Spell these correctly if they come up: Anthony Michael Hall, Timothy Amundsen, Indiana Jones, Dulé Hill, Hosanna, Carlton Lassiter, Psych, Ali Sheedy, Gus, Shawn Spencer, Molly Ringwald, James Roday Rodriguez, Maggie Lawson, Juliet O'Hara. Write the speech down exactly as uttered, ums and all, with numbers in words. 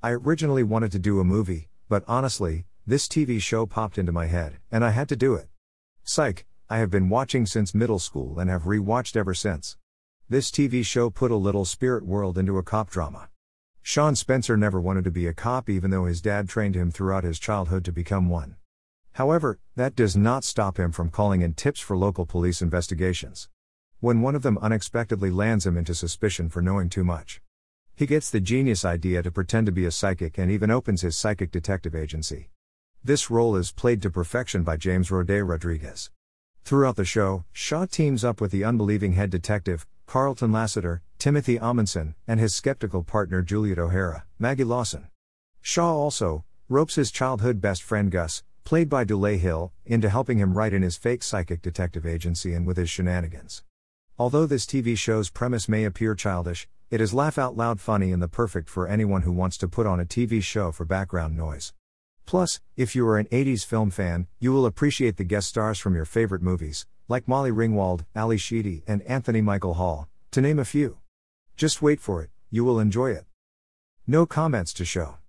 I originally wanted to do a movie, but honestly, this T V show popped into my head, and I had to do it. Psych, I have been watching since middle school and have re-watched ever since. This T V show put a little spirit world into a cop drama. Shawn Spencer never wanted to be a cop even though his dad trained him throughout his childhood to become one. However, that does not stop him from calling in tips for local police investigations. When one of them unexpectedly lands him into suspicion for knowing too much, he gets the genius idea to pretend to be a psychic and even opens his psychic detective agency. This role is played to perfection by James Roday Rodriguez. Throughout the show, Shaw teams up with the unbelieving head detective, Carlton Lassiter, Timothy Amundsen, and his skeptical partner Juliet O'Hara, Maggie Lawson. Shaw also ropes his childhood best friend Gus, played by Dulé Hill, into helping him write in his fake psychic detective agency and with his shenanigans. Although this T V show's premise may appear childish, it is laugh-out-loud funny and the perfect for anyone who wants to put on a T V show for background noise. Plus, if you are an eighties film fan, you will appreciate the guest stars from your favorite movies, like Molly Ringwald, Ali Sheedy, and Anthony Michael Hall, to name a few. Just wait for it, you will enjoy it. No comments to show.